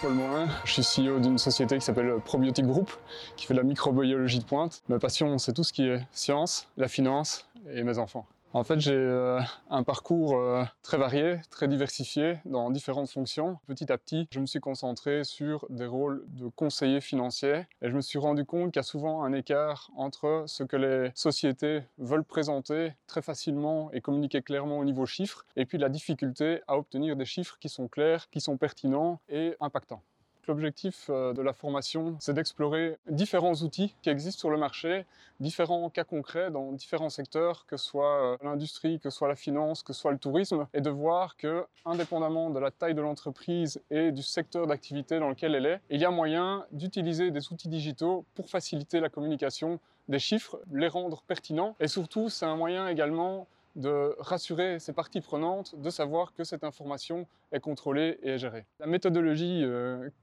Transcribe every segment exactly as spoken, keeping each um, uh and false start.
Paul Mauhin, je suis C E O d'une société qui s'appelle Probiotic Group, qui fait de la microbiologie de pointe. Ma passion, c'est tout ce qui est science, la finance et mes enfants. En fait, j'ai un parcours très varié, très diversifié, dans différentes fonctions. Petit à petit, je me suis concentré sur des rôles de conseiller financier et je me suis rendu compte qu'il y a souvent un écart entre ce que les sociétés veulent présenter très facilement et communiquer clairement au niveau chiffres et puis la difficulté à obtenir des chiffres qui sont clairs, qui sont pertinents et impactants. L'objectif de la formation, c'est d'explorer différents outils qui existent sur le marché, différents cas concrets dans différents secteurs, que ce soit l'industrie, que ce soit la finance, que ce soit le tourisme, et de voir que, indépendamment de la taille de l'entreprise et du secteur d'activité dans lequel elle est, il y a moyen d'utiliser des outils digitaux pour faciliter la communication des chiffres, les rendre pertinents, et surtout, c'est un moyen également de rassurer ces parties prenantes, de savoir que cette information est contrôlée et est gérée. La méthodologie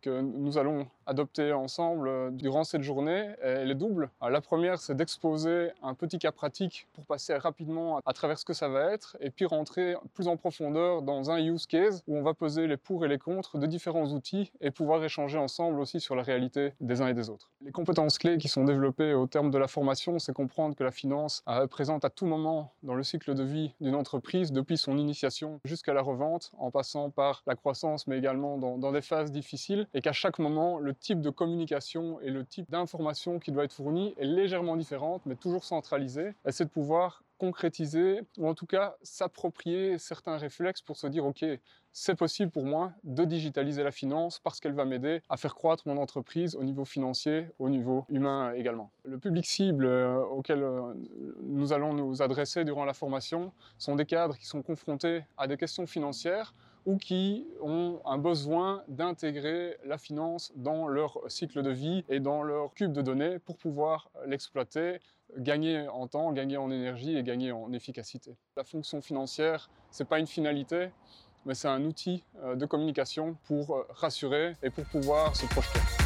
que nous allons adopter ensemble durant cette journée, elle est double. La première, c'est d'exposer un petit cas pratique pour passer rapidement à travers ce que ça va être et puis rentrer plus en profondeur dans un use case où on va peser les pour et les contre de différents outils et pouvoir échanger ensemble aussi sur la réalité des uns et des autres. Les compétences clés qui sont développées au terme de la formation, c'est comprendre que la finance est présente à tout moment dans le cycle de vie d'une entreprise, depuis son initiation jusqu'à la revente, en passant par la croissance, mais également dans, dans des phases difficiles, et qu'à chaque moment, le type de communication et le type d'information qui doit être fournie est légèrement différente, mais toujours centralisée. Et c'est de pouvoir concrétiser, ou en tout cas s'approprier certains réflexes pour se dire « Ok, c'est possible pour moi de digitaliser la finance parce qu'elle va m'aider à faire croître mon entreprise au niveau financier, au niveau humain également. » Le public cible auquel nous allons nous adresser durant la formation sont des cadres qui sont confrontés à des questions financières ou qui ont un besoin d'intégrer la finance dans leur cycle de vie et dans leur cube de données pour pouvoir l'exploiter, gagner en temps, gagner en énergie et gagner en efficacité. La fonction financière, ce n'est pas une finalité, mais c'est un outil de communication pour rassurer et pour pouvoir se projeter.